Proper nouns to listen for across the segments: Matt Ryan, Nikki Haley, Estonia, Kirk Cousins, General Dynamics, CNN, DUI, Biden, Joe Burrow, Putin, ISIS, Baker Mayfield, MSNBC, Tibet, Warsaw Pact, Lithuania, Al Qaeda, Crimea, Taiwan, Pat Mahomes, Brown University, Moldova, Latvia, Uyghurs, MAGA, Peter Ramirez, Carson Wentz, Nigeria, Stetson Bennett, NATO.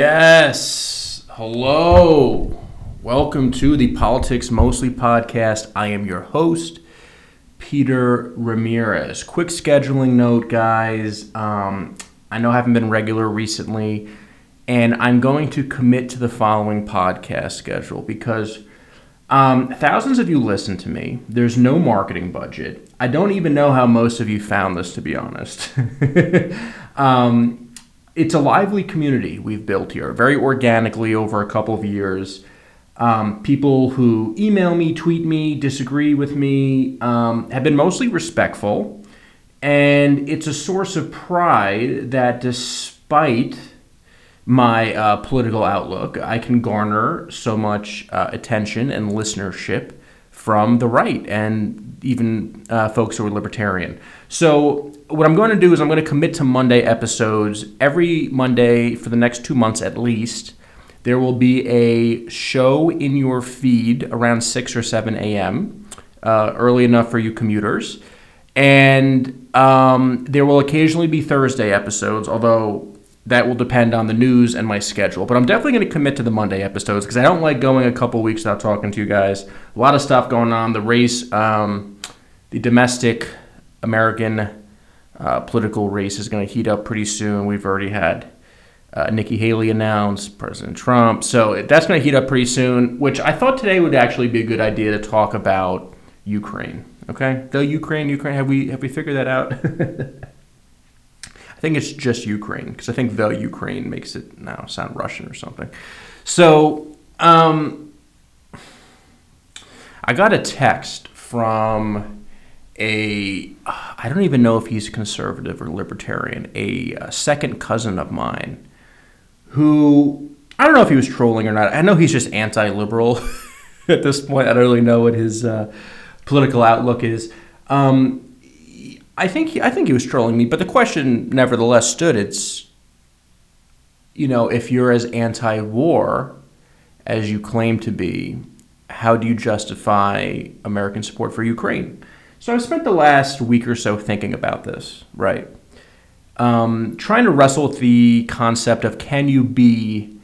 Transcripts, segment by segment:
Yes. Hello. Welcome to the Politics Mostly podcast. I am your host, Peter Ramirez. Quick scheduling note, guys. I know I haven't been regular recently, and I'm going to commit to the following podcast schedule because thousands of you listen to me. There's no marketing budget. I don't even know how most of you found this, to be honest. It's a lively community we've built here, very organically over a couple of years. People who email me, tweet me, disagree with me, have been mostly respectful. And it's a source of pride that despite my political outlook, I can garner so much attention and listenership from the right and even folks who are libertarian. So what I'm going to do is I'm going to commit to Monday episodes. Every Monday for the next 2 months at least, there will be a show in your feed around 6 or 7 a.m., early enough for you commuters. And there will occasionally be Thursday episodes, although that will depend on the news and my schedule. But I'm definitely going to commit to the Monday episodes because I don't like going a couple weeks without talking to you guys. A lot of stuff going on. The race, the domestic American political race is going to heat up pretty soon. We've already had Nikki Haley announced, President Trump. So that's going to heat up pretty soon, which I thought today would actually be a good idea to talk about Ukraine. Okay? The Ukraine. Have we figured that out? I think it's just Ukraine because I think the Ukraine makes it now sound Russian or something. So I got a text from I don't even know if he's conservative or libertarian, a second cousin of mine who, I don't know if he was trolling or not. I know he's just anti-liberal at this point. I don't really know what his political outlook is. I think he was trolling me, but the question nevertheless stood. It's, you know, if you're as anti-war as you claim to be, how do you justify American support for Ukraine? So I've spent the last week or so thinking about this, right? Trying to wrestle with the concept of can you be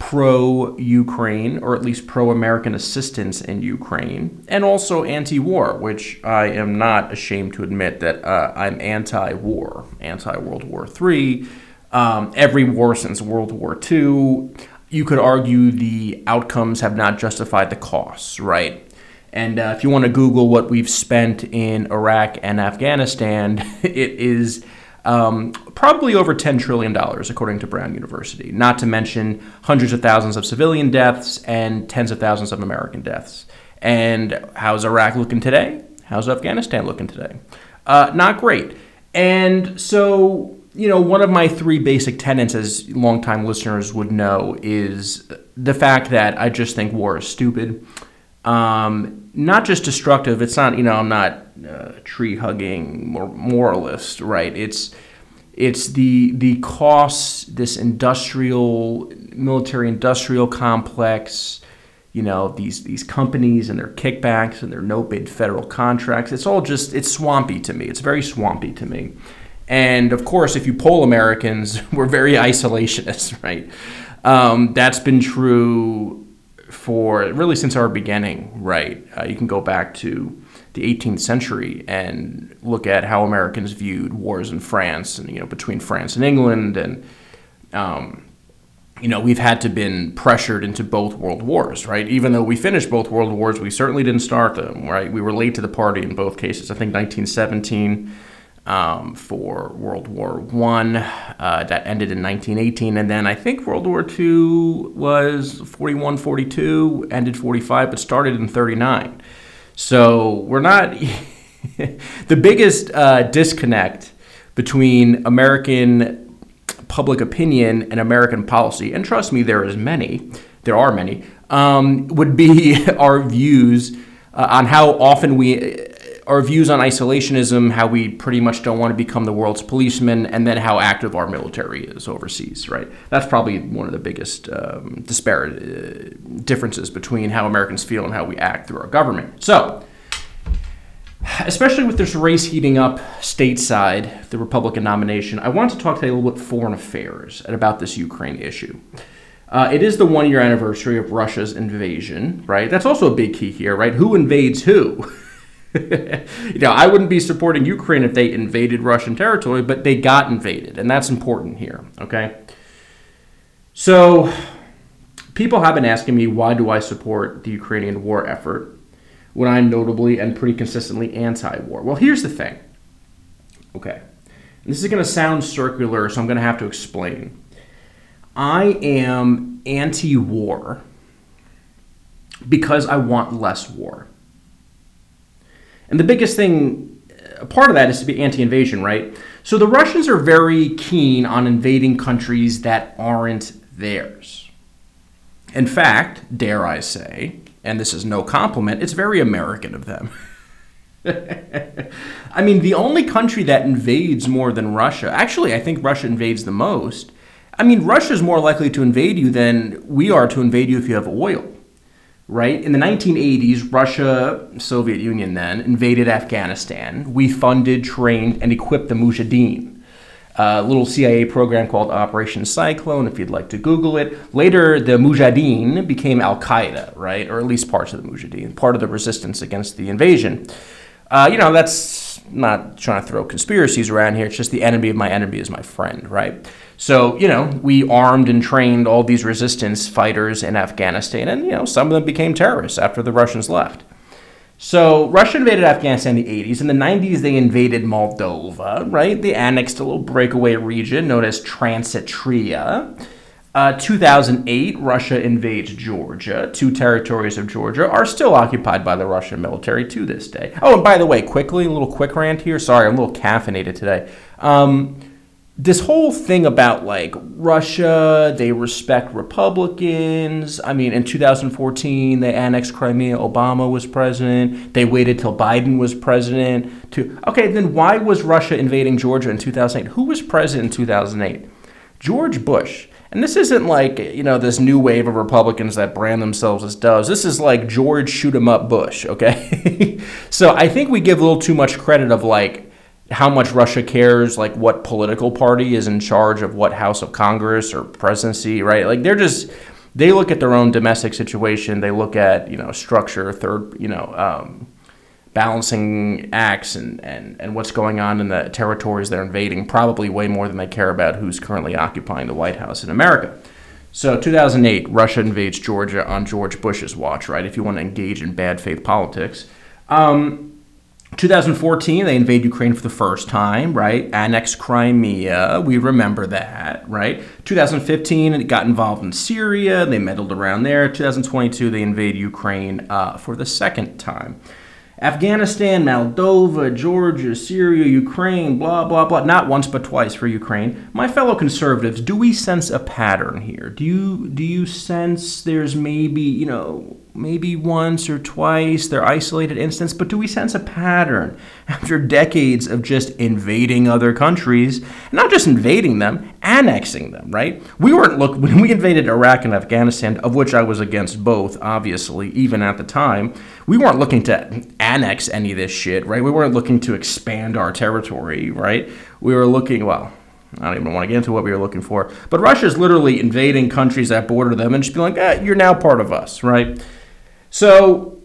pro-Ukraine or at least pro-American assistance in Ukraine, and also anti-war, which I am not ashamed to admit that I'm anti-war, anti-World War III, every war since World War II. You could argue the outcomes have not justified the costs, right? And if you want to Google what we've spent in Iraq and Afghanistan, it is probably over $10 trillion, according to Brown University, not to mention hundreds of thousands of civilian deaths and tens of thousands of American deaths. And how's Iraq looking today? How's Afghanistan looking today? Not great. And so, you know, one of my three basic tenets, as longtime listeners would know, is the fact that I just think war is stupid. Not just destructive. It's not, you know, I'm not tree-hugging moralist, right? It's the costs, this industrial, military-industrial complex, you know, these companies and their kickbacks and their no-bid federal contracts. It's all just, it's swampy to me. It's very swampy to me. And, of course, if you poll Americans, we're very isolationist, right? That's been true for really since our beginning, right? You can go back to the 18th century and look at how Americans viewed wars in France and, you know, between France and England. And, you know, we've had to been pressured into both world wars, right? Even though we finished both world wars, we certainly didn't start them, right? We were late to the party in both cases. I think 1917 for World War One, that ended in 1918. And then I think World War Two was 41, 42, ended 45, but started in 39. So we're not the biggest disconnect between American public opinion and American policy, and trust me, there are many, would be our views on how often our views on isolationism, how we pretty much don't want to become the world's policeman, and then how active our military is overseas, right? That's probably one of the biggest disparate differences between how Americans feel and how we act through our government. So, especially with this race heating up stateside, the Republican nomination, I want to talk today a little bit foreign affairs and about this Ukraine issue. It is the one-year anniversary of Russia's invasion, right? That's also a big key here, right? Who invades who? You know, I wouldn't be supporting Ukraine if they invaded Russian territory, but they got invaded, and that's important here, okay? So people have been asking me, why do I support the Ukrainian war effort when I'm notably and pretty consistently anti-war? Well, here's the thing, okay? And this is going to sound circular, so I'm going to have to explain. I am anti-war because I want less war. And the biggest thing, part of that is to be anti-invasion, right? So the Russians are very keen on invading countries that aren't theirs. In fact, dare I say, and this is no compliment, it's very American of them. I mean, the only country that invades more than Russia, actually, I think Russia invades the most. I mean, Russia is more likely to invade you than we are to invade you if you have oil. Right? In the 1980s, Russia, Soviet Union then, invaded Afghanistan. We funded, trained, and equipped the Mujahideen. A little CIA program called Operation Cyclone, if you'd like to Google it. Later, the Mujahideen became Al Qaeda, right? Or at least parts of the Mujahideen, part of the resistance against the invasion. You know, that's not trying to throw conspiracies around here. It's just the enemy is my friend, right? So, you know, we armed and trained all these resistance fighters in Afghanistan, and, you know, some of them became terrorists after the Russians left. So Russia invaded Afghanistan in the 80s. In the 90s, they invaded Moldova, right? They annexed a little breakaway region known as Transnistria. 2008, Russia invades Georgia. Two territories of Georgia are still occupied by the Russian military to this day. Oh, and by the way, quickly, a little quick rant here. Sorry, I'm a little caffeinated today. This whole thing about, like, Russia, they respect Republicans. I mean, in 2014, they annexed Crimea. Obama was president. They waited till Biden was president. Okay, then why was Russia invading Georgia in 2008? Who was president in 2008? George Bush. And this isn't like, you know, this new wave of Republicans that brand themselves as doves. This is like George shoot 'em up Bush, okay? So I think we give a little too much credit of, like, how much Russia cares, like what political party is in charge of what House of Congress or presidency, right? Like they look at their own domestic situation. They look at, you know, structure, balancing acts and what's going on in the territories they're invading, probably way more than they care about who's currently occupying the White House in America. So 2008, Russia invades Georgia on George Bush's watch, right? If you want to engage in bad faith politics. 2014, they invade Ukraine for the first time, right? Annex Crimea. We remember that, right? 2015, it got involved in Syria. They meddled around there. 2022, they invade Ukraine for the second time. Afghanistan, Moldova, Georgia, Syria, Ukraine, blah, blah, blah. Not once, but twice for Ukraine. My fellow conservatives, do we sense a pattern here? Do you sense there's maybe, you know, maybe once or twice, they're isolated instances, but do we sense a pattern after decades of just invading other countries, not just invading them, annexing them, right? When we invaded Iraq and Afghanistan, of which I was against both, obviously, even at the time, we weren't looking to annex any of this shit, right? We weren't looking to expand our territory, right? We were looking, well, I don't even want to get into what we were looking for, but Russia's literally invading countries that border them and just being like, you're now part of us, right? So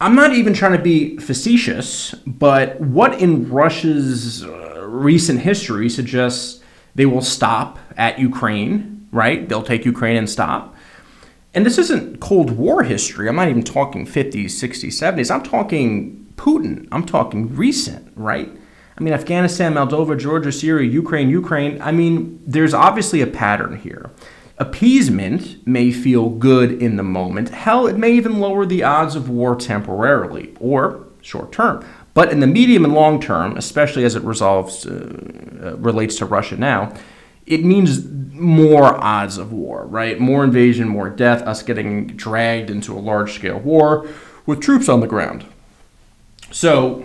I'm not even trying to be facetious, but what in Russia's recent history suggests they will stop at Ukraine, right? They'll take Ukraine and stop. And this isn't Cold War history. I'm not even talking 50s, 60s, 70s. I'm talking Putin. I'm talking recent, right? I mean, Afghanistan, Moldova, Georgia, Syria, Ukraine. I mean, there's obviously a pattern here. Appeasement may feel good in the moment. Hell, it may even lower the odds of war temporarily or short term. But in the medium and long term, especially as it relates to Russia now, it means more odds of war, right? More invasion, more death, us getting dragged into a large-scale war with troops on the ground. So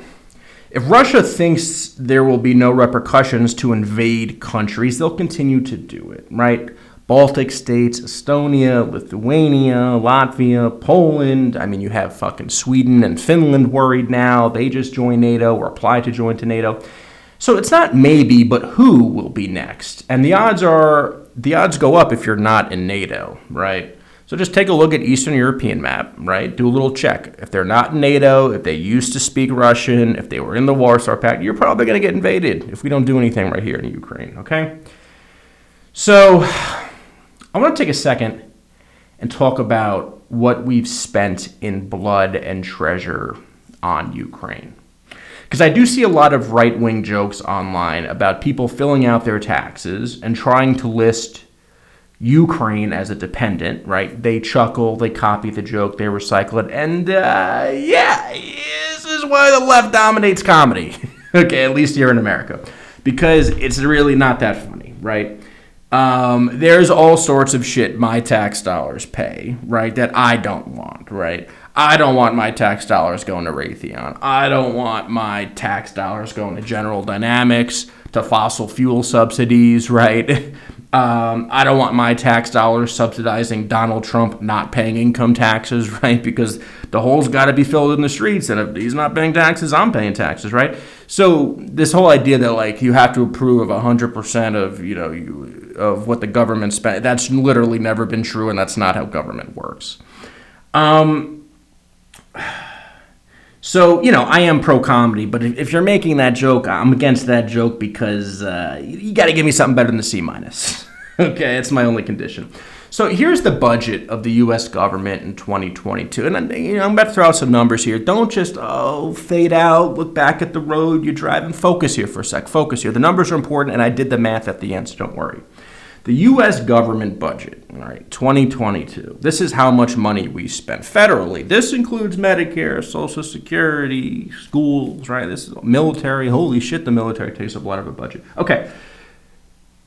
if Russia thinks there will be no repercussions to invade countries, they'll continue to do it, right? Baltic states, Estonia, Lithuania, Latvia, Poland. I mean, you have fucking Sweden and Finland worried now. They just joined NATO or applied to join NATO. So it's not maybe, but who will be next? And the odds go up if you're not in NATO, right? So just take a look at Eastern European map, right? Do a little check. If they're not in NATO, if they used to speak Russian, if they were in the Warsaw Pact, you're probably going to get invaded if we don't do anything right here in Ukraine, okay? So I want to take a second and talk about what we've spent in blood and treasure on Ukraine. Because I do see a lot of right-wing jokes online about people filling out their taxes and trying to list Ukraine as a dependent, right? They chuckle, they copy the joke, they recycle it, and this is why the left dominates comedy. Okay, at least here in America, because it's really not that funny, right? There's all sorts of shit my tax dollars pay, right? That I don't want, right? I don't want my tax dollars going to Raytheon. I don't want my tax dollars going to General Dynamics, to fossil fuel subsidies, right? I don't want my tax dollars subsidizing Donald Trump not paying income taxes, right? Because the hole's got to be filled in the streets, and if he's not paying taxes, I'm paying taxes, right? So this whole idea that like you have to approve of 100% of of what the government spent, that's literally never been true, and that's not how government works. So, I am pro-comedy, but if you're making that joke, I'm against that joke because you got to give me something better than the C-. Okay, it's my only condition. So here's the budget of the U.S. government in 2022. And I'm about to throw out some numbers here. Don't just, fade out, look back at the road you're driving. Focus here for a sec. Focus here. The numbers are important, and I did the math at the end, so don't worry. The U.S. government budget, all right, 2022. This is how much money we spent federally. This includes Medicare, Social Security, schools, right? This is military. Holy shit, the military takes up a lot of a budget. Okay,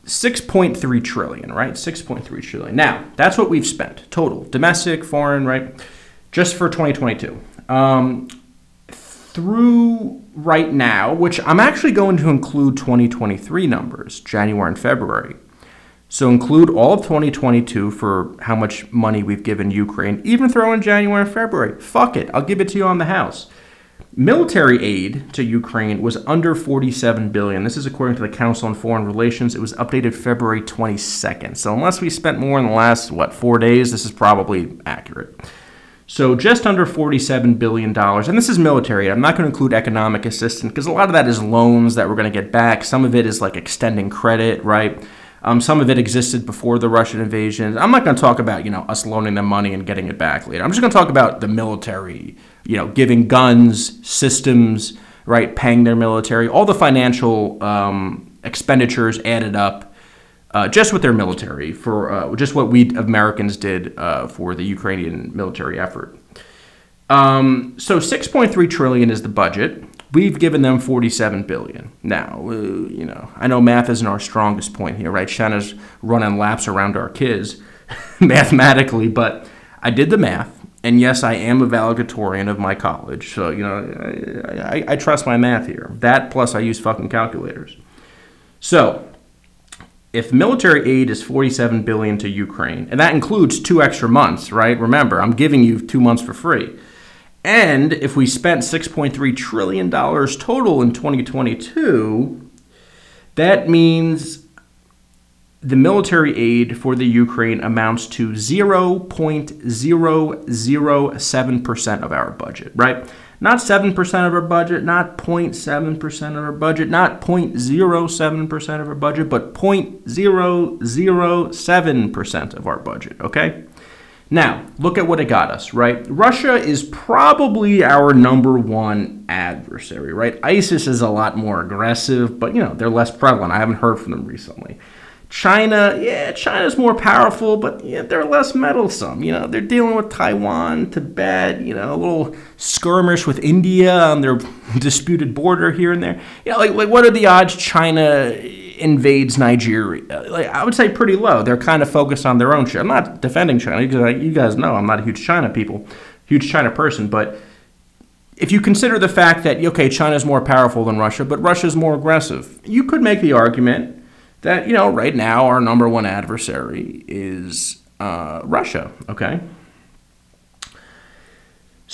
$6.3 trillion, right? $6.3 trillion. Now, that's what we've spent total, domestic, foreign, right? Just for 2022. Through right now, which I'm actually going to include 2023 numbers, January and February. So include all of 2022 for how much money we've given Ukraine. Even throw in January and February. Fuck it. I'll give it to you on the house. Military aid to Ukraine was under $47 billion. This is according to the Council on Foreign Relations. It was updated February 22nd. So unless we spent more in the last, 4 days, this is probably accurate. So just under $47 billion. And this is military. I'm not going to include economic assistance because a lot of that is loans that we're going to get back. Some of it is like extending credit, right? Some of it existed before the Russian invasion. I'm not going to talk about, us loaning them money and getting it back later. I'm just going to talk about the military, giving guns, systems, right, paying their military, all the financial expenditures added up just with their military for just what we Americans did for the Ukrainian military effort. So $6.3 trillion is the budget. We've given them $47 billion. Now, I know math isn't our strongest point here, right? China's running laps around our kids mathematically, but I did the math. And yes, I am a valedictorian of my college. So, I trust my math here. That plus I use fucking calculators. So if military aid is $47 billion to Ukraine, and that includes 2 extra months, right? Remember, I'm giving you 2 months for free. And if we spent $6.3 trillion total in 2022, that means the military aid for the Ukraine amounts to 0.007% of our budget, right? Not 7% of our budget, not 0.7% of our budget, not 0.07% of our budget, but 0.007% of our budget, okay? Now, look at what it got us, right? Russia is probably our number one adversary, right? ISIS is a lot more aggressive, but, they're less prevalent. I haven't heard from them recently. China, China's more powerful, but they're less meddlesome. They're dealing with Taiwan, Tibet, a little skirmish with India on their disputed border here and there. What are the odds China invades Nigeria? I would say pretty low. They're kind of focused on their own shit. I'm not defending China because you guys know I'm not a huge China person. But if you consider the fact that, okay, China's more powerful than Russia, but Russia's more aggressive, you could make the argument that, right now our number one adversary is Russia, okay?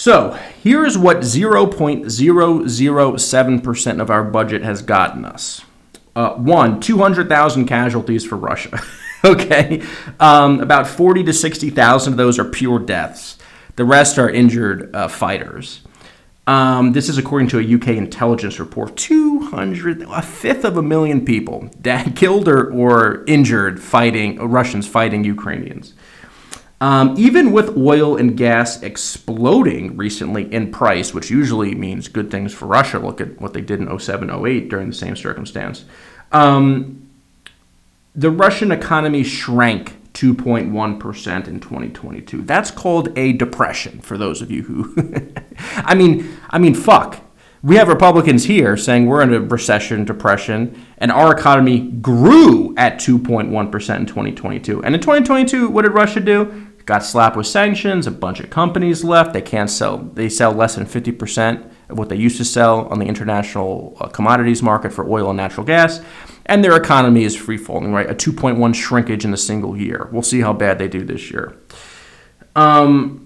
So here is what 0.007% of our budget has gotten us. One, 200,000 casualties for Russia. Okay, about 40 to 60,000 of those are pure deaths. The rest are injured fighters. This is according to a UK intelligence report. 200, a fifth of a million people killed or injured fighting Russians fighting Ukrainians. Even with oil and gas exploding recently in price, which usually means good things for Russia. Look at what they did in 07, 08 during the same circumstance. The Russian economy shrank 2.1% in 2022. That's called a depression for those of you who... I mean, fuck. We have Republicans here saying we're in a recession, depression, and our economy grew at 2.1% in 2022. And in 2022, what did Russia do? Got slapped with sanctions. A bunch of companies left. They can't sell. They sell less than 50% of what they used to sell on the international commodities market for oil and natural gas. And their economy is free-falling, right? A 2.1 shrinkage in a single year. We'll see how bad they do this year. And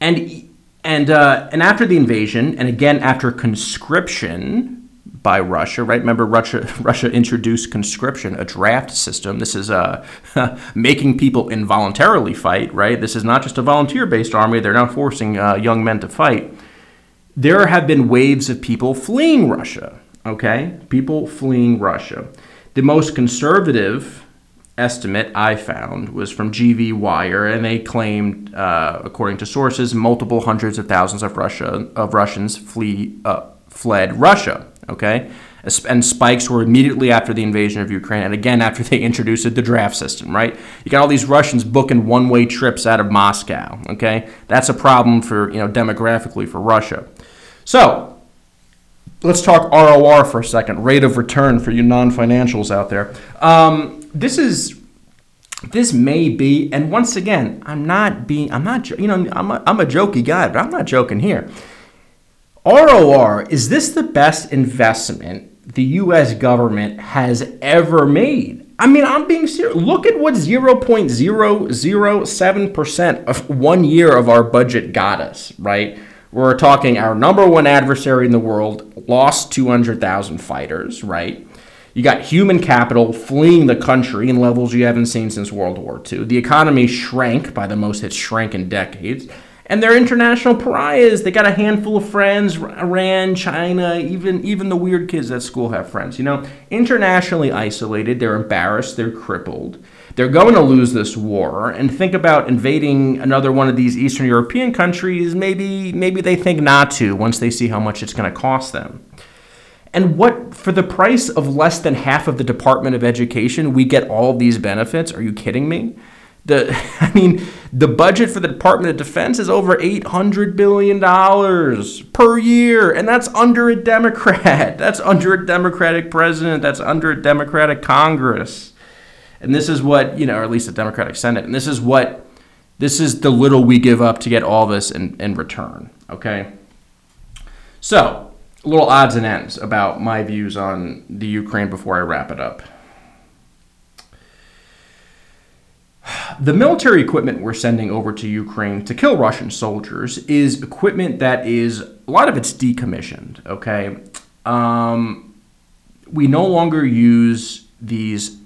after the invasion, and again after conscription by Russia, right? Remember, Russia introduced conscription, a draft system. This is making people involuntarily fight, right? This is not just a volunteer-based army. They're now forcing young men to fight. There have been waves of people fleeing Russia. Okay, people fleeing Russia. The most conservative estimate I found was from GV Wire, and they claimed, according to sources, multiple hundreds of thousands of Russians fled Russia. Okay, and spikes were immediately after the invasion of Ukraine, and again after they introduced the draft system. Right, you got all these Russians booking one-way trips out of Moscow. Okay, that's a problem for demographically for Russia. So. Let's talk ROR for a second, rate of return for you non-financials out there. This may be, and once again, I'm a jokey guy, but I'm not joking here. ROR, is this the best investment the U.S. government has ever made? I mean, I'm being serious. Look at what 0.007% of 1 year of our budget got us, right? We're talking our number one adversary in the world lost 200,000 fighters, right? You got human capital fleeing the country in levels you haven't seen since World War II. The economy shrank by the most it shrank in decades. And they're international pariahs. They got a handful of friends, Iran, China, even the weird kids at school have friends. Internationally isolated, they're embarrassed, they're crippled. They're going to lose this war, and think about invading another one of these Eastern European countries. Maybe they think not to once they see how much it's going to cost them. And what, for the price of less than half of the Department of Education, we get all of these benefits? Are you kidding me? The budget for the Department of Defense is over $800 billion per year, and that's under a Democrat. That's under a Democratic president. That's under a Democratic Congress. And this is what, or at least the Democratic Senate, and this is the little we give up to get all this in return, okay? So, little odds and ends about my views on the Ukraine before I wrap it up. The military equipment we're sending over to Ukraine to kill Russian soldiers is equipment that is, a lot of it's decommissioned, okay? We no longer use these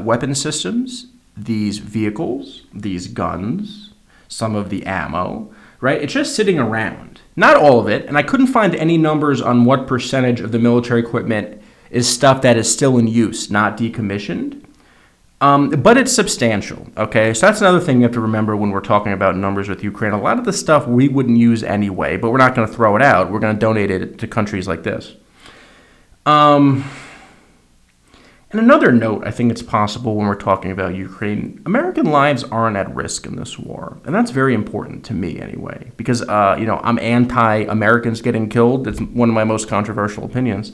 weapon systems, these vehicles, these guns, some of the ammo, right? It's just sitting around. Not all of it, and I couldn't find any numbers on what percentage of the military equipment is stuff that is still in use, not decommissioned. But it's substantial, okay? So that's another thing you have to remember when we're talking about numbers with Ukraine. A lot of the stuff we wouldn't use anyway, but we're not going to throw it out. We're going to donate it to countries like this. And another note, I think it's possible when we're talking about Ukraine, American lives aren't at risk in this war. And that's very important to me anyway, because, I'm anti-Americans getting killed. That's one of my most controversial opinions.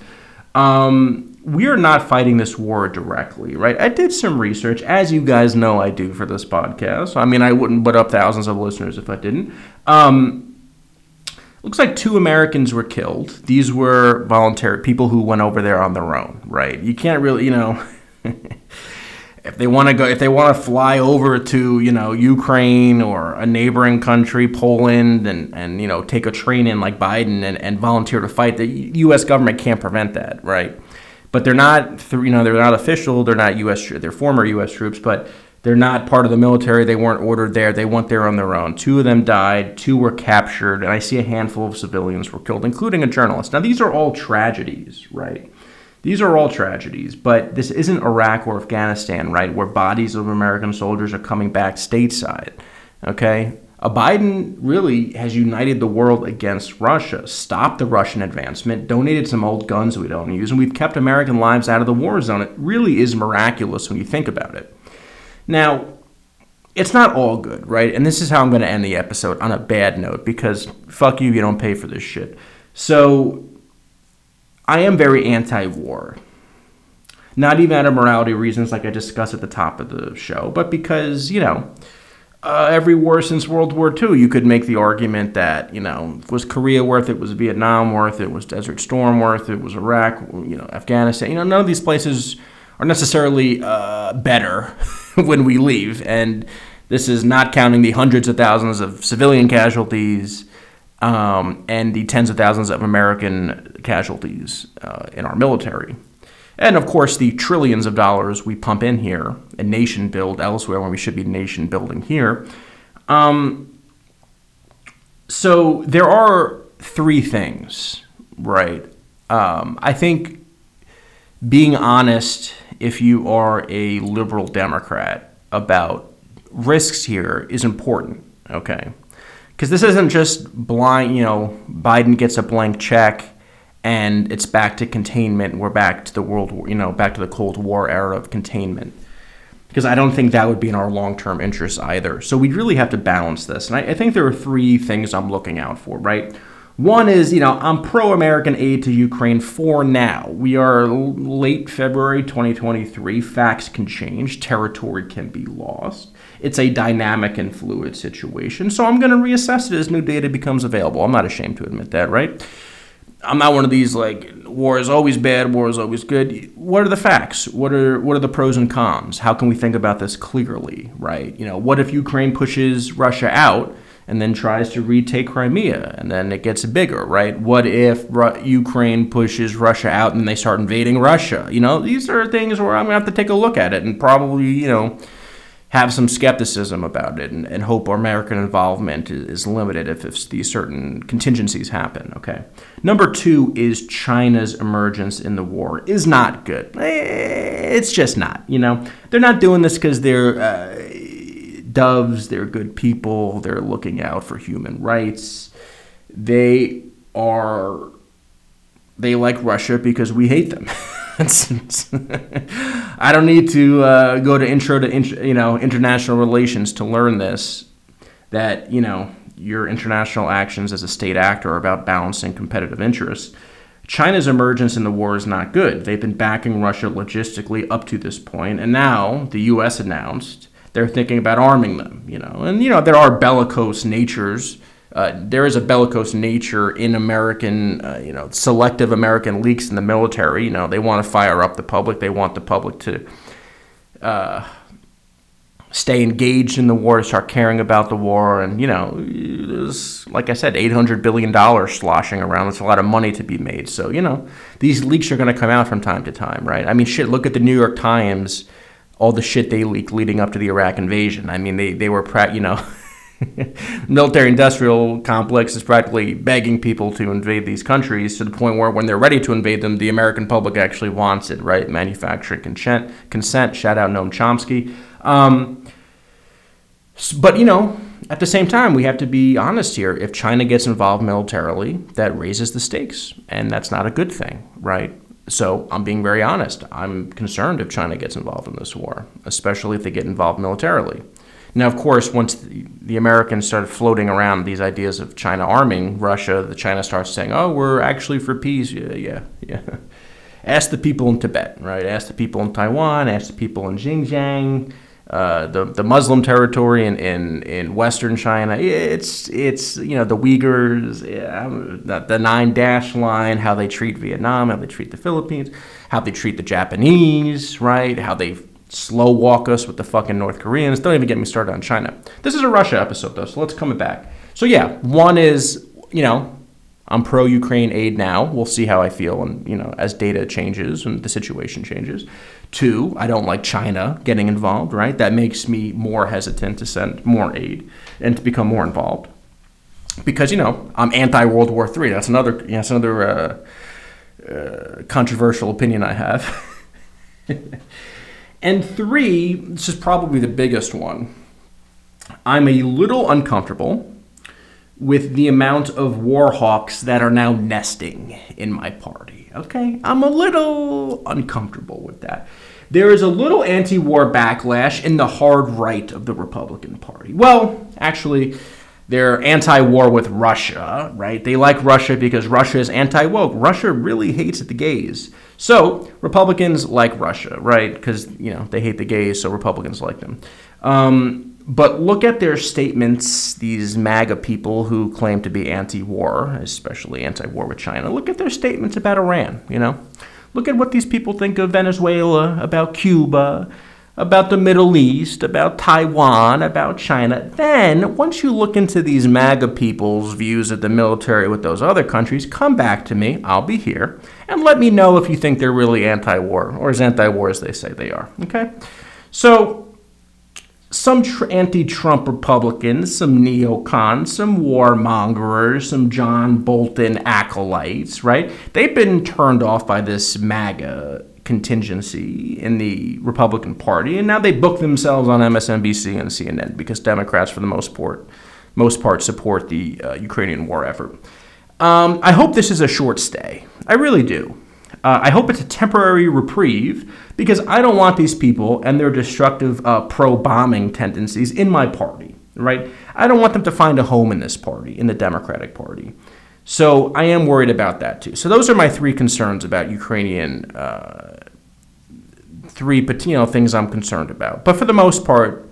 We are not fighting this war directly, right? I did some research, as you guys know I do for this podcast. I wouldn't put up thousands of listeners if I didn't. Looks like 2 Americans were killed. These were voluntary people who went over there on their own, right? You can't really, if they want to go, if they want to fly over to, you know, Ukraine or a neighboring country, Poland, and you know, take a train in like Biden and volunteer to fight, the U.S. government can't prevent that, right? But they're not, you know, they're not official. They're not U.S. They're former U.S. troops, but they're not part of the military. They weren't ordered there. They went there on their own. 2 of them died. 2 were captured, and I see a handful of civilians were killed, including a journalist. Now, these are all tragedies, right? These are all tragedies, but this isn't Iraq or Afghanistan, right, where bodies of American soldiers are coming back stateside, okay? Biden really has united the world against Russia, stopped the Russian advancement, donated some old guns we don't use, and we've kept American lives out of the war zone. It really is miraculous when you think about it. Now, it's not all good, right? And this is how I'm going to end the episode, on a bad note, because fuck you, you don't pay for this shit. So I am very anti-war, not even out of morality reasons like I discussed at the top of the show, but because, you know, every war since World War II, you could make the argument that, you know, was Korea worth it, was Vietnam worth it, was Desert Storm worth it, was Iraq, you know, Afghanistan, you know, none of these places are necessarily better when we leave, and this is not counting the hundreds of thousands of civilian casualties and the tens of thousands of American casualties in our military. And, of course, the trillions of dollars we pump in here and nation build elsewhere when we should be nation building here. So there are 3 things, right? I think being honest, if you are a liberal Democrat, about risks here is important, okay? Because this isn't just blind, you know, Biden gets a blank check and it's back to containment. And we're back to the World War, you know, back to the Cold War era of containment. Because I don't think that would be in our long-term interest either. So we really have to balance this. And I think there are 3 things I'm looking out for, right? One is, you know, I'm pro-American aid to Ukraine for now. We are late February 2023. Facts can change. Territory can be lost. It's a dynamic and fluid situation. So I'm going to reassess it as new data becomes available. I'm not ashamed to admit that, right? I'm not one of these, like, war is always bad, war is always good. What are the facts? What are the pros and cons? How can we think about this clearly, right? You know, what if Ukraine pushes Russia out and then tries to retake Crimea, and then it gets bigger, right? What if Ukraine pushes Russia out and they start invading Russia? You know, these are things where I'm going to have to take a look at it and probably, you know, have some skepticism about it and hope American involvement is limited if these certain contingencies happen, okay? Number 2 is China's emergence in the war is not good. It's just not, you know? They're not doing this because they're doves, they're good people, they're looking out for human rights. They like Russia because we hate them. I don't need to go to international relations to learn this, that, you know, your international actions as a state actor are about balancing competitive interests. China's emergence in the war is not good. They've been backing Russia logistically up to this point, and now the U.S. announced they're thinking about arming them, you know. And, you know, there are bellicose natures. There is a bellicose nature in American, you know, selective American leaks in the military. You know, they want to fire up the public. They want the public to stay engaged in the war, start caring about the war. And, you know, there's, like I said, $800 billion sloshing around. That's a lot of money to be made. So, you know, these leaks are going to come out from time to time, right? I mean, shit, look at the New York Times, all the shit they leaked leading up to the Iraq invasion. I mean, they were, you know... military-industrial complex is practically begging people to invade these countries to the point where when they're ready to invade them, the American public actually wants it, right? Manufacturing consent, shout out Noam Chomsky. But, you know, at the same time, we have to be honest here. If China gets involved militarily, that raises the stakes, and that's not a good thing, right? So I'm being very honest. I'm concerned if China gets involved in this war, especially if they get involved militarily. Now, of course, once the Americans started floating around these ideas of China arming Russia, the China starts saying, oh, we're actually for peace. Yeah. Ask the people in Tibet, right? Ask the people in Taiwan, ask the people in Xinjiang, the Muslim territory in Western China. It's you know, the Uyghurs, the 9-dash line, how they treat Vietnam, how they treat the Philippines, how they treat the Japanese, right? How they slow walk us with the fucking North Koreans. Don't even get me started on China. This is a Russia episode, though, so let's come back. So yeah, one is, you know, I'm pro-Ukraine aid now. We'll see how I feel, and you know, as data changes and the situation changes. Two, I don't like China getting involved, right? That makes me more hesitant to send more aid and to become more involved, because you know, I'm anti-World War III. That's another, you know, that's another controversial opinion I have. And three, this is probably the biggest one. I'm a little uncomfortable with the amount of war hawks that are now nesting in my party, okay? I'm a little uncomfortable with that. There is a little anti-war backlash in the hard right of the Republican Party. Well, actually, they're anti-war with Russia, right? They like Russia because Russia is anti-woke. Russia really hates the gays. So Republicans like Russia, right? Because, you know, they hate the gays, so Republicans like them. But look at their statements, these MAGA people who claim to be anti-war, especially anti-war with China. Look at their statements about Iran, you know? Look at what these people think of Venezuela, about Cuba, about the Middle East, about Taiwan, about China. Then, once you look into these MAGA people's views of the military with those other countries, come back to me, I'll be here, and let me know if you think they're really anti-war, or as anti-war as they say they are, okay? So, some anti-Trump Republicans, some neocons, some warmongers, some John Bolton acolytes, right? They've been turned off by this MAGA contingency in the Republican Party, and now they book themselves on MSNBC and CNN because Democrats, for the most part, support the Ukrainian war effort. I hope this is a short stay. I really do. I hope it's a temporary reprieve because I don't want these people and their destructive pro-bombing tendencies in my party, right? I don't want them to find a home in this party, in the Democratic Party. So I am worried about that too. So those are my three concerns about Ukrainian, things I'm concerned about. But for the most part,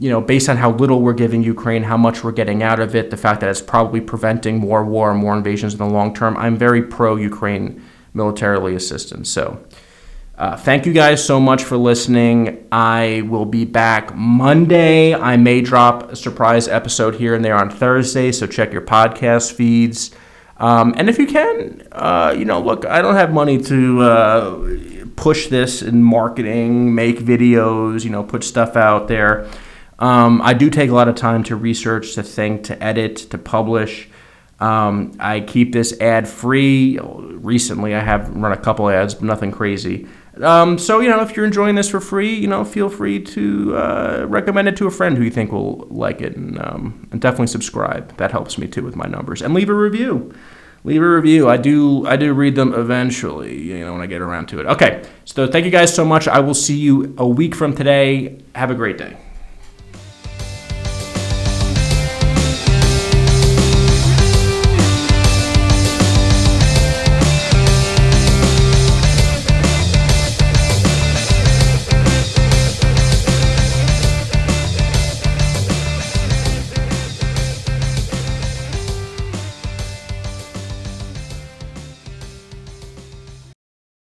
you know, based on how little we're giving Ukraine, how much we're getting out of it, the fact that it's probably preventing more war and more invasions in the long term, I'm very pro-Ukraine militarily assistance. So thank you guys so much for listening. I will be back Monday. I may drop a surprise episode here and there on Thursday, so check your podcast feeds. And if you can, look, I don't have money to push this in marketing, make videos, you know, put stuff out there. I do take a lot of time to research, to think, to edit, to publish. I keep this ad free. Recently, I have run a couple ads, but nothing crazy. So, you know, if you're enjoying this for free, you know, feel free to recommend it to a friend who you think will like it, and definitely subscribe. That helps me too with my numbers. And leave a review. I do read them eventually, you know, when I get around to it. Okay. So thank you guys so much. I will see you a week from today. Have a great day.